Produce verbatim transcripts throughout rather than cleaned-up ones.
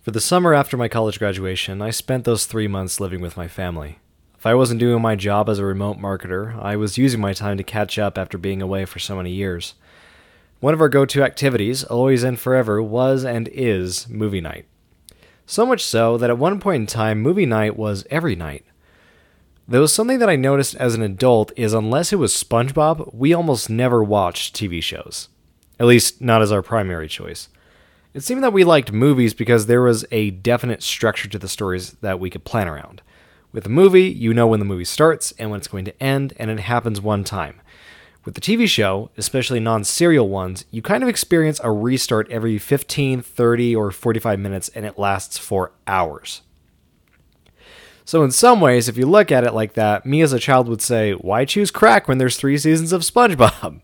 For the summer after my college graduation, I spent those three months living with my family. If I wasn't doing my job as a remote marketer, I was using my time to catch up after being away for so many years. One of our go-to activities, always and forever, was and is movie night. So much so that at one point in time, movie night was every night. There was something that I noticed as an adult is unless it was SpongeBob, we almost never watched T V shows. At least, not as our primary choice. It seemed that we liked movies because there was a definite structure to the stories that we could plan around. With a movie, you know when the movie starts and when it's going to end, and it happens one time. With the T V show, especially non-serial ones, you kind of experience a restart every fifteen, thirty, or forty-five minutes, and it lasts for hours. So in some ways, if you look at it like that, me as a child would say, why choose crack when there's three seasons of SpongeBob?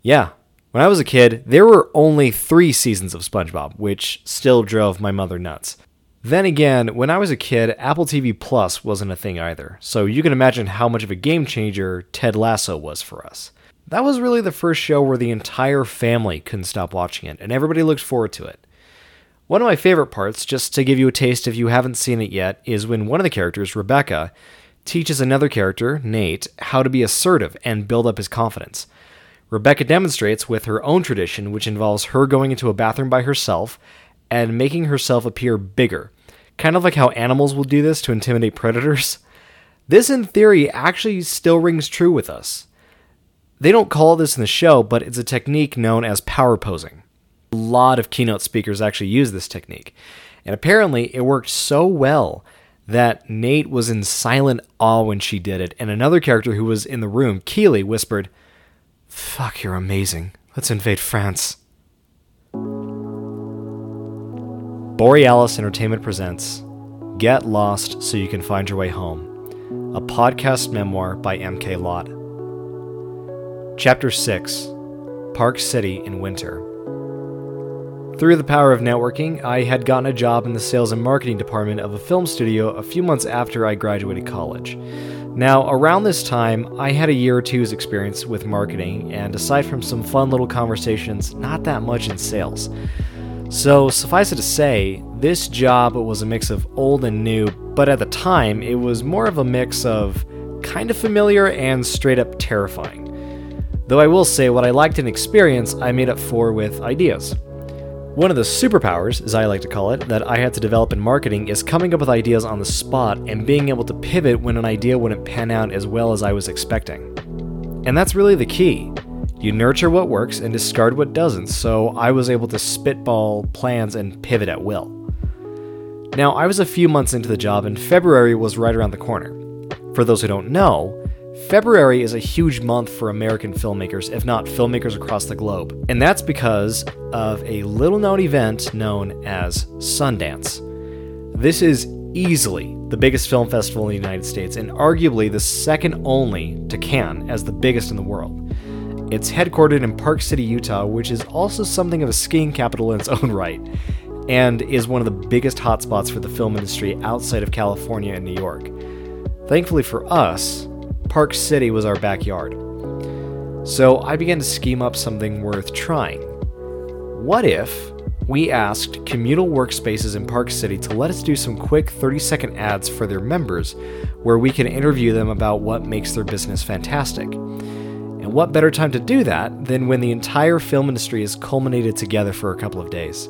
Yeah. When I was a kid, there were only three seasons of SpongeBob, which still drove my mother nuts. Then again, when I was a kid, Apple T V Plus wasn't a thing either, so you can imagine how much of a game changer Ted Lasso was for us. That was really the first show where the entire family couldn't stop watching it, and everybody looked forward to it. One of my favorite parts, just to give you a taste if you haven't seen it yet, is when one of the characters, Rebecca, teaches another character, Nate, how to be assertive and build up his confidence. Rebecca demonstrates with her own tradition, which involves her going into a bathroom by herself and making herself appear bigger, kind of like how animals will do this to intimidate predators. This, in theory, actually still rings true with us. They don't call this in the show, but it's a technique known as power posing. A lot of keynote speakers actually use this technique, and apparently it worked so well that Nate was in silent awe when she did it, and another character who was in the room, Keely, whispered, "Fuck, you're amazing. Let's invade France." Borealis Entertainment presents Get Lost So You Can Find Your Way Home, a podcast memoir by M K. Lott. Chapter six, Park City in Winter. Through the power of networking, I had gotten a job in the sales and marketing department of a film studio a few months after I graduated college. Now, around this time, I had a year or two's experience with marketing, and aside from some fun little conversations, not that much in sales. So, suffice it to say, this job was a mix of old and new, but at the time, it was more of a mix of kind of familiar and straight up terrifying. Though I will say, what I liked in experience, I made up for with ideas. One of the superpowers, as I like to call it, that I had to develop in marketing is coming up with ideas on the spot and being able to pivot when an idea wouldn't pan out as well as I was expecting. And that's really the key. You nurture what works and discard what doesn't, so I was able to spitball plans and pivot at will. Now, I was a few months into the job and February was right around the corner. For those who don't know, February is a huge month for American filmmakers, if not filmmakers across the globe, and that's because of a little-known event known as Sundance. This is easily the biggest film festival in the United States, and arguably the second only to Cannes as the biggest in the world. It's headquartered in Park City, Utah, which is also something of a skiing capital in its own right, and is one of the biggest hotspots for the film industry outside of California and New York. Thankfully for us, Park City was our backyard. So I began to scheme up something worth trying. What if we asked communal workspaces in Park City to let us do some quick thirty-second ads for their members where we can interview them about what makes their business fantastic? And what better time to do that than when the entire film industry is culminated together for a couple of days?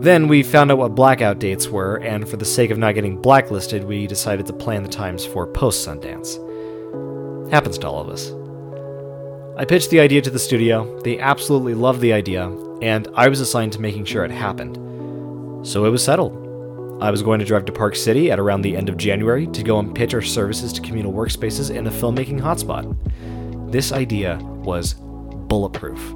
Then we found out what blackout dates were, and for the sake of not getting blacklisted, we decided to plan the times for post-Sundance. Happens to all of us. I pitched the idea to the studio, they absolutely loved the idea, and I was assigned to making sure it happened. So it was settled. I was going to drive to Park City at around the end of January to go and pitch our services to communal workspaces in a filmmaking hotspot. This idea was bulletproof.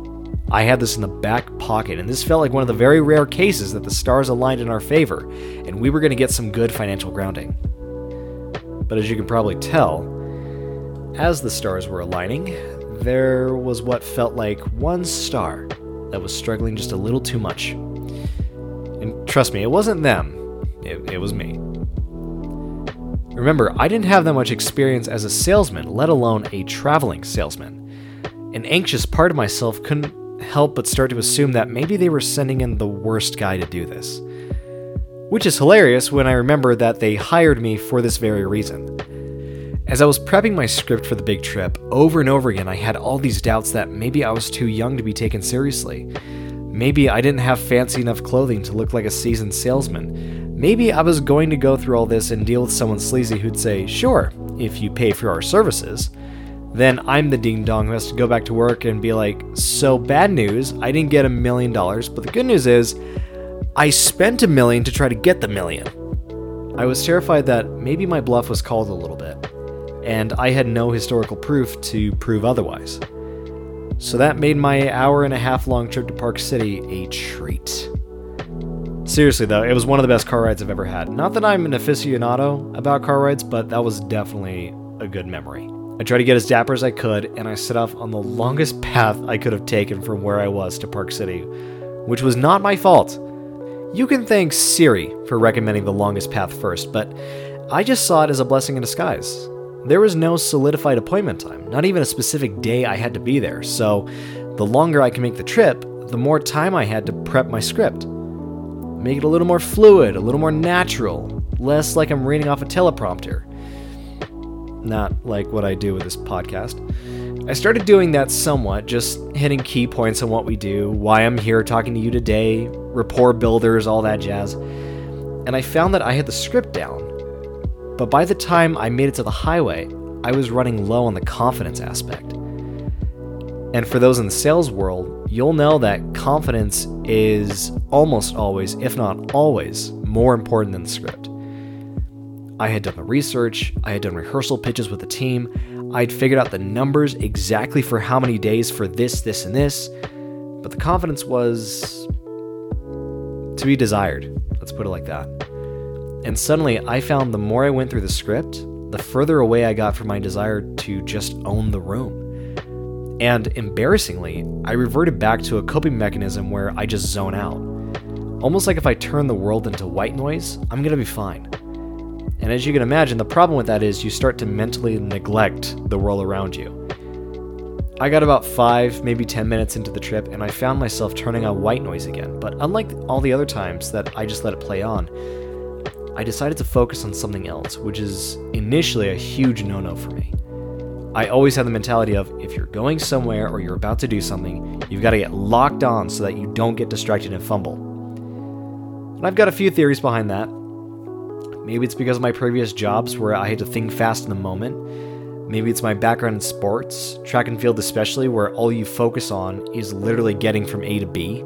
I had this in the back pocket, and this felt like one of the very rare cases that the stars aligned in our favor, and we were going to get some good financial grounding. But as you can probably tell, as the stars were aligning, there was what felt like one star that was struggling just a little too much. And trust me, it wasn't them. It, it was me. Remember, I didn't have that much experience as a salesman, let alone a traveling salesman. An anxious part of myself couldn't help but start to assume that maybe they were sending in the worst guy to do this. Which is hilarious when I remember that they hired me for this very reason. As I was prepping my script for the big trip, over and over again I had all these doubts that maybe I was too young to be taken seriously. Maybe I didn't have fancy enough clothing to look like a seasoned salesman. Maybe I was going to go through all this and deal with someone sleazy who'd say, "Sure, if you pay for our services." Then I'm the ding-dong who has to go back to work and be like, "So bad news, I didn't get a million dollars, but the good news is, I spent a million to try to get the million." I was terrified that maybe my bluff was called a little bit, and I had no historical proof to prove otherwise. So that made my hour and a half long trip to Park City a treat. Seriously though, it was one of the best car rides I've ever had. Not that I'm an aficionado about car rides, but that was definitely a good memory. I tried to get as dapper as I could, and I set off on the longest path I could have taken from where I was to Park City, which was not my fault. You can thank Siri for recommending the longest path first, but I just saw it as a blessing in disguise. There was no solidified appointment time, not even a specific day I had to be there, so the longer I can make the trip, the more time I had to prep my script. Make it a little more fluid, a little more natural, less like I'm reading off a teleprompter. Not like what I do with this podcast. I started doing that somewhat, just hitting key points on what we do, why I'm here talking to you today, rapport builders, all that jazz. And I found that I had the script down. But by the time I made it to the highway, I was running low on the confidence aspect. And for those in the sales world, you'll know that confidence is almost always, if not always, more important than the script. I had done the research, I had done rehearsal pitches with the team, I'd figured out the numbers exactly for how many days for this, this, and this, but the confidence was to be desired, let's put it like that. And suddenly I found the more I went through the script, the further away I got from my desire to just own the room. And embarrassingly, I reverted back to a coping mechanism where I just zone out. Almost like if I turn the world into white noise, I'm gonna be fine. And as you can imagine, the problem with that is you start to mentally neglect the world around you. I got about five, maybe ten minutes into the trip, and I found myself turning on white noise again. But unlike all the other times that I just let it play on, I decided to focus on something else, which is initially a huge no-no for me. I always have the mentality of, if you're going somewhere or you're about to do something, you've got to get locked on so that you don't get distracted and fumble. And I've got a few theories behind that. Maybe it's because of my previous jobs where I had to think fast in the moment. Maybe it's my background in sports, track and field especially, where all you focus on is literally getting from A to B.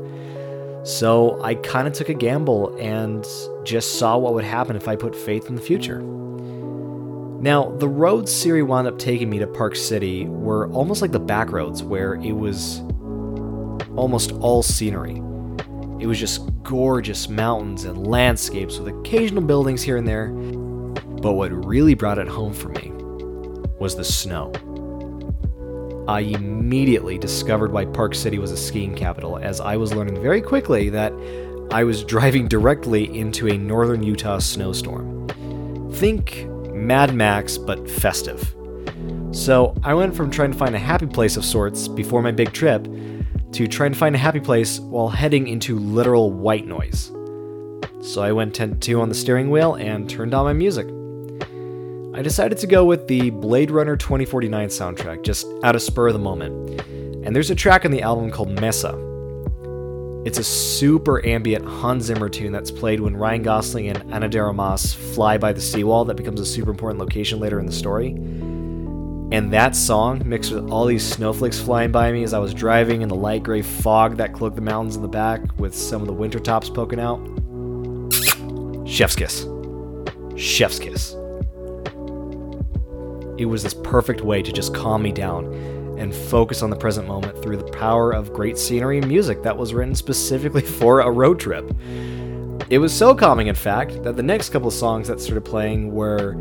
So I kind of took a gamble and just saw what would happen if I put faith in the future. Now, the roads Siri wound up taking me to Park City were almost like the back roads where it was almost all scenery. It was just gorgeous mountains and landscapes with occasional buildings here and there. But what really brought it home for me was the snow. I immediately discovered why Park City was a skiing capital, as I was learning very quickly that I was driving directly into a northern Utah snowstorm. Think Mad Max, but festive. So I went from trying to find a happy place of sorts before my big trip to try and find a happy place while heading into literal white noise. So I went ten to two on the steering wheel and turned on my music. I decided to go with the Blade Runner twenty forty-nine soundtrack, just out of spur of the moment. And there's a track on the album called Mesa. It's a super ambient Hans Zimmer tune that's played when Ryan Gosling and Ana de Armas fly by the seawall that becomes a super important location later in the story. And that song, mixed with all these snowflakes flying by me as I was driving in the light gray fog that cloaked the mountains in the back with some of the winter tops poking out. Chef's kiss. Chef's kiss. It was this perfect way to just calm me down and focus on the present moment through the power of great scenery and music that was written specifically for a road trip. It was so calming, in fact, that the next couple of songs that started playing were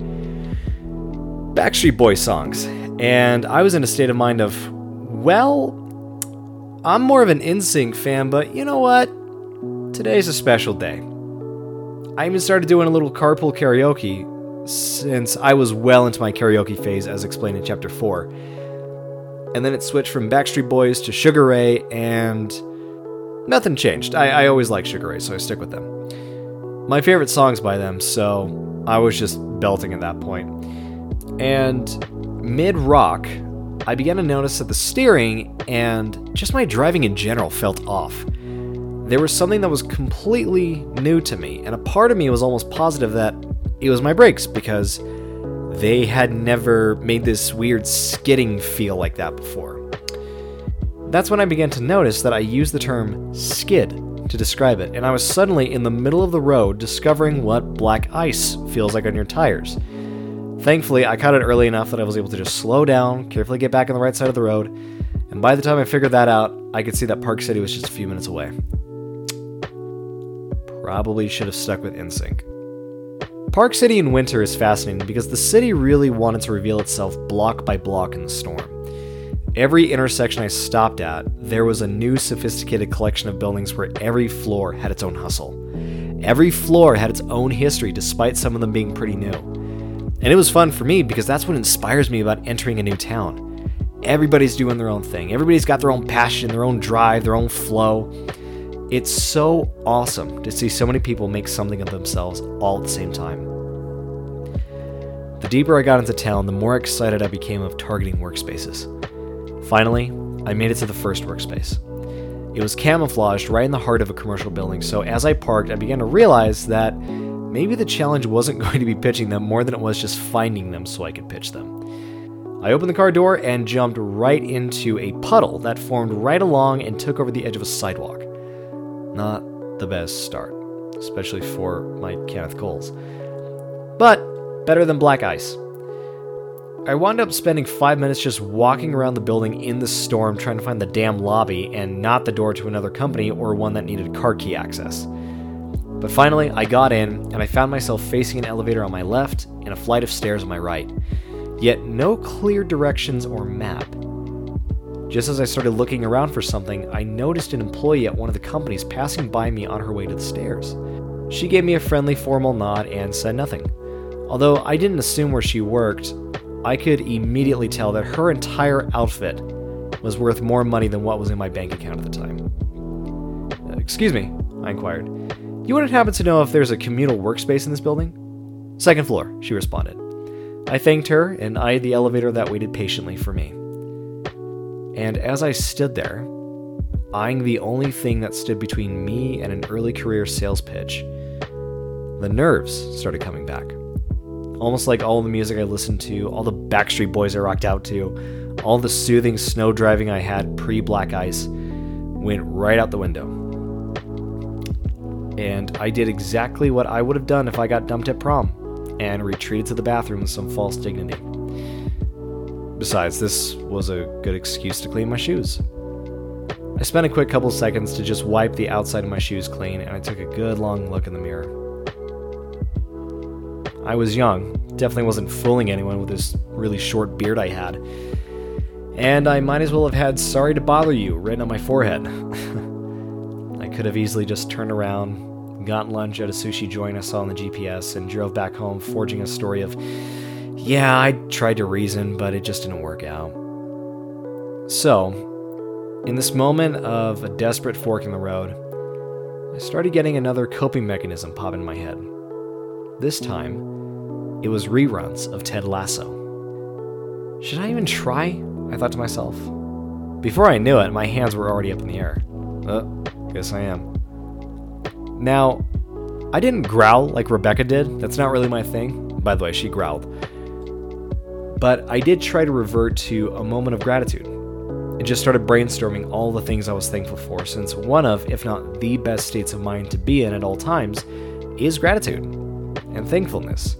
Backstreet Boys songs, and I was in a state of mind of, well, I'm more of an N Sync fan, but you know what? Today's a special day. I even started doing a little carpool karaoke since I was well into my karaoke phase, as explained in chapter four. and then it switched from Backstreet Boys to Sugar Ray, and nothing changed. I, I always like Sugar Ray, so I stick with them. My favorite song's by them, so I was just belting at that point. And mid-rock, I began to notice that the steering and just my driving in general felt off. There was something that was completely new to me, and a part of me was almost positive that it was my brakes, because they had never made this weird skidding feel like that before. That's when I began to notice that I used the term skid to describe it, and I was suddenly in the middle of the road discovering what black ice feels like on your tires. Thankfully, I caught it early enough that I was able to just slow down, carefully get back on the right side of the road, and by the time I figured that out, I could see that Park City was just a few minutes away. Probably should have stuck with N Sync. Park City in winter is fascinating because the city really wanted to reveal itself block by block in the storm. Every intersection I stopped at, there was a new sophisticated collection of buildings where every floor had its own hustle. Every floor had its own history, despite some of them being pretty new. And it was fun for me because that's what inspires me about entering a new town. Everybody's doing their own thing. Everybody's got their own passion, their own drive, their own flow. It's so awesome to see so many people make something of themselves all at the same time. The deeper I got into town, the more excited I became of targeting workspaces. Finally, I made it to the first workspace. It was camouflaged right in the heart of a commercial building, so as I parked, I began to realize that maybe the challenge wasn't going to be pitching them more than it was just finding them so I could pitch them. I opened the car door and jumped right into a puddle that formed right along and took over the edge of a sidewalk. Not the best start, especially for my Kenneth Coles, but better than black ice. I wound up spending five minutes just walking around the building in the storm trying to find the damn lobby and not the door to another company or one that needed car key access. But finally, I got in and I found myself facing an elevator on my left and a flight of stairs on my right, yet no clear directions or map. Just as I started looking around for something, I noticed an employee at one of the companies passing by me on her way to the stairs. She gave me a friendly formal nod and said nothing. Although I didn't assume where she worked, I could immediately tell that her entire outfit was worth more money than what was in my bank account at the time. "Excuse me," I inquired. "You wouldn't happen to know if there's a communal workspace in this building?" "Second floor," she responded. I thanked her and eyed the elevator that waited patiently for me. And as I stood there, eyeing the only thing that stood between me and an early career sales pitch, the nerves started coming back. Almost like all the music I listened to, all the Backstreet Boys I rocked out to, all the soothing snow driving I had pre-black ice went right out the window. And I did exactly what I would have done if I got dumped at prom, and retreated to the bathroom with some false dignity. Besides, this was a good excuse to clean my shoes. I spent a quick couple seconds to just wipe the outside of my shoes clean, and I took a good long look in the mirror. I was young, definitely wasn't fooling anyone with this really short beard I had, and I might as well have had "Sorry to bother you" written on my forehead. I could have easily just turned around, gotten lunch at a sushi joint I saw on the G P S, and drove back home forging a story of, "Yeah, I tried to reason, but it just didn't work out." So, in this moment of a desperate fork in the road, I started getting another coping mechanism pop in my head. This time, it was reruns of Ted Lasso. "Should I even try?" I thought to myself. Before I knew it, my hands were already up in the air. Uh, guess I am. Now, I didn't growl like Rebecca did. That's not really my thing. By the way, she growled. But I did try to revert to a moment of gratitude and just started brainstorming all the things I was thankful for, since one of, if not the best states of mind to be in at all times, is gratitude and thankfulness.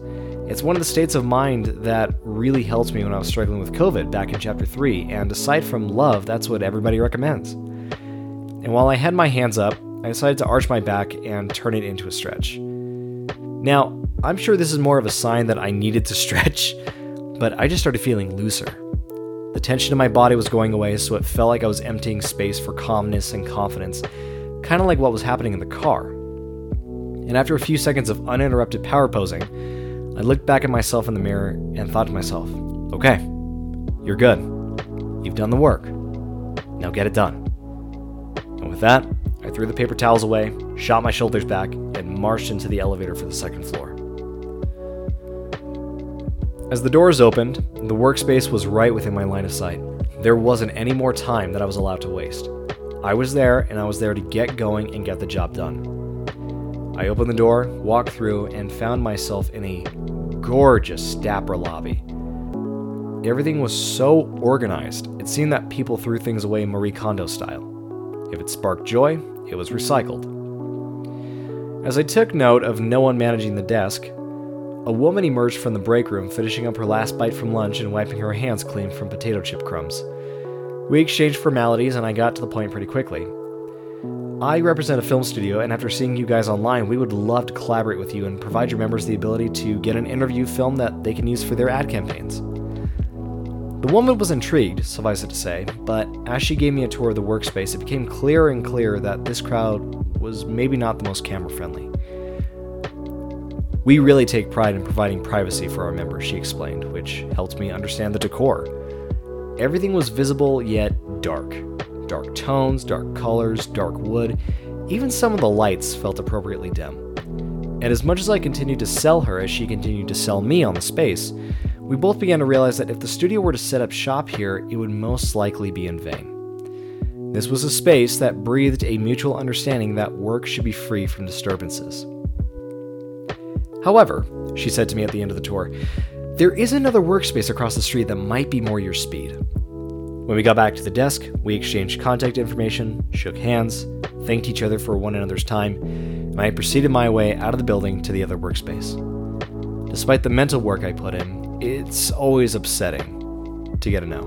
It's one of the states of mind that really helped me when I was struggling with COVID back in chapter three, and aside from love, that's what everybody recommends. And while I had my hands up, I decided to arch my back and turn it into a stretch. Now, I'm sure this is more of a sign that I needed to stretch, but I just started feeling looser. The tension in my body was going away, so it felt like I was emptying space for calmness and confidence, kind of like what was happening in the car. And after a few seconds of uninterrupted power posing, I looked back at myself in the mirror and thought to myself, "Okay, you're good. You've done the work. Now get it done. And with that, I threw the paper towels away, shot my shoulders back, and marched into the elevator for the second floor. As the doors opened, the workspace was right within my line of sight. There wasn't any more time that I was allowed to waste. I was there, and I was there to get going and get the job done. I opened the door, walked through, and found myself in a gorgeous dapper lobby. Everything was so organized, it seemed that people threw things away Marie Kondo style. If it sparked joy, it was recycled. As I took note of no one managing the desk, a woman emerged from the break room, finishing up her last bite from lunch and wiping her hands clean from potato chip crumbs. We exchanged formalities, and I got to the point pretty quickly. I represent a film studio, and after seeing you guys online, we would love to collaborate with you and provide your members the ability to get an interview film that they can use for their ad campaigns. The woman was intrigued, suffice it to say, but as she gave me a tour of the workspace, it became clearer and clearer that this crowd was maybe not the most camera-friendly. We really take pride in providing privacy for our members, she explained, which helped me understand the decor. Everything was visible, yet dark. Dark tones, dark colors, dark wood. Even some of the lights felt appropriately dim. And as much as I continued to sell her as she continued to sell me on the space, we both began to realize that if the studio were to set up shop here, it would most likely be in vain. This was a space that breathed a mutual understanding that work should be free from disturbances. However, she said to me at the end of the tour, there is another workspace across the street that might be more your speed. When we got back to the desk, we exchanged contact information, shook hands, thanked each other for one another's time, and I proceeded my way out of the building to the other workspace. Despite the mental work I put in, it's always upsetting to get a no.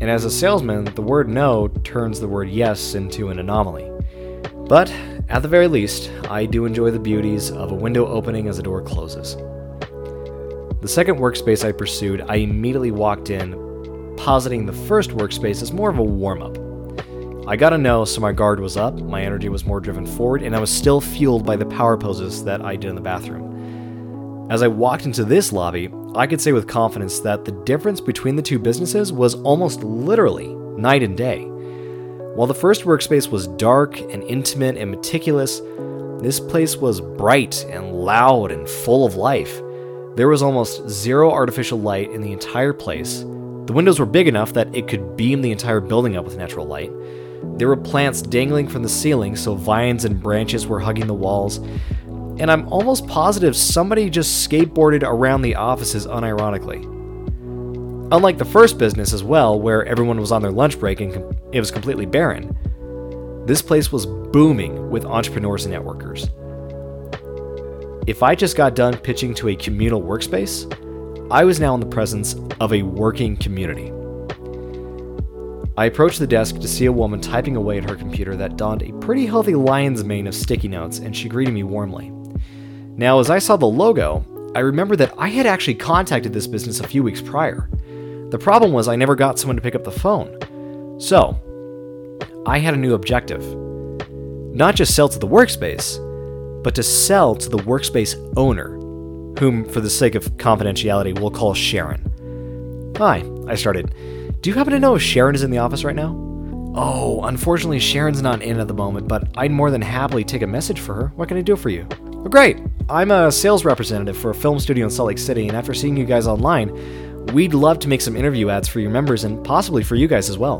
And as a salesman, the word no turns the word yes into an anomaly. But at the very least, I do enjoy the beauties of a window opening as a door closes. The second workspace I pursued, I immediately walked in, positing the first workspace as more of a warm-up. I got a no, so my guard was up, my energy was more driven forward, and I was still fueled by the power poses that I did in the bathroom. As I walked into this lobby, I could say with confidence that the difference between the two businesses was almost literally night and day. While the first workspace was dark and intimate and meticulous, this place was bright and loud and full of life. There was almost zero artificial light in the entire place. The windows were big enough that it could beam the entire building up with natural light. There were plants dangling from the ceiling, so vines and branches were hugging the walls. And I'm almost positive somebody just skateboarded around the offices unironically. Unlike the first business as well, where everyone was on their lunch break and it was completely barren, this place was booming with entrepreneurs and networkers. If I just got done pitching to a communal workspace, I was now in the presence of a working community. I approached the desk to see a woman typing away at her computer that donned a pretty healthy lion's mane of sticky notes, and she greeted me warmly. Now, as I saw the logo, I remembered that I had actually contacted this business a few weeks prior. The problem was I never got someone to pick up the phone. So, I had a new objective. Not just sell to the workspace, but to sell to the workspace owner, whom, for the sake of confidentiality, we'll call Sharon. Hi, I started. Do you happen to know if Sharon is in the office right now? Oh, unfortunately Sharon's not in at the moment, but I'd more than happily take a message for her. What can I do for you? Well, great. I'm a sales representative for a film studio in Salt Lake City, and after seeing you guys online, we'd love to make some interview ads for your members and possibly for you guys as well.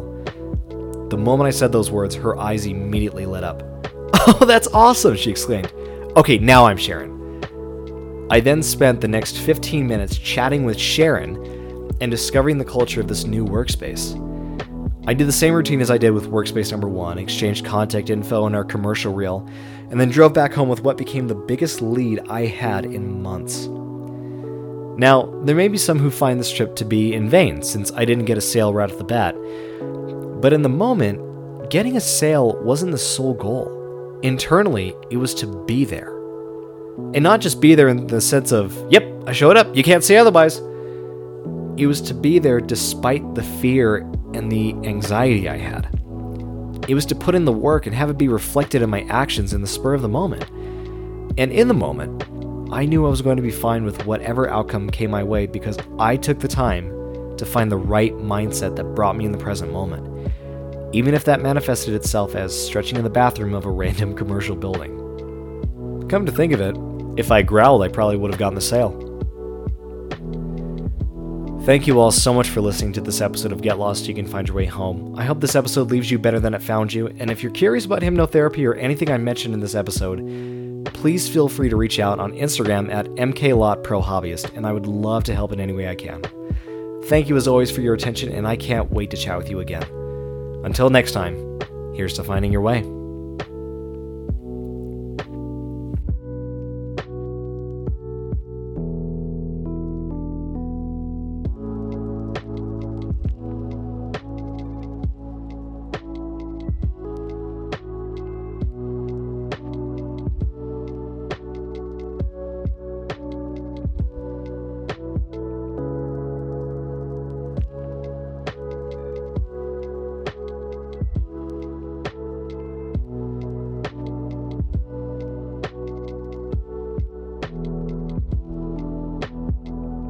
The moment I said those words, her eyes immediately lit up. Oh, that's awesome, she exclaimed. Okay, now I'm Sharon. I then spent the next fifteen minutes chatting with Sharon and discovering the culture of this new workspace. I did the same routine as I did with workspace number one, exchanged contact info in our commercial reel, and then drove back home with what became the biggest lead I had in months. Now, there may be some who find this trip to be in vain, since I didn't get a sale right off the bat. But in the moment, getting a sale wasn't the sole goal. Internally, it was to be there. And not just be there in the sense of, yep, I showed up, you can't say otherwise. It was to be there despite the fear and the anxiety I had. It was to put in the work and have it be reflected in my actions in the spur of the moment. And in the moment, I knew I was going to be fine with whatever outcome came my way because I took the time to to find the right mindset that brought me in the present moment, even if that manifested itself as stretching in the bathroom of a random commercial building. Come to think of it, if I growled, I probably would have gotten the sale. Thank you all so much for listening to this episode of Get Lost So You Can Find Your Way Home. I hope this episode leaves you better than it found you, and if you're curious about hypnotherapy or anything I mentioned in this episode, please feel free to reach out on Instagram at M K Lott Pro Hobbyist, and I would love to help in any way I can. Thank you as always for your attention, and I can't wait to chat with you again. Until next time, here's to finding your way.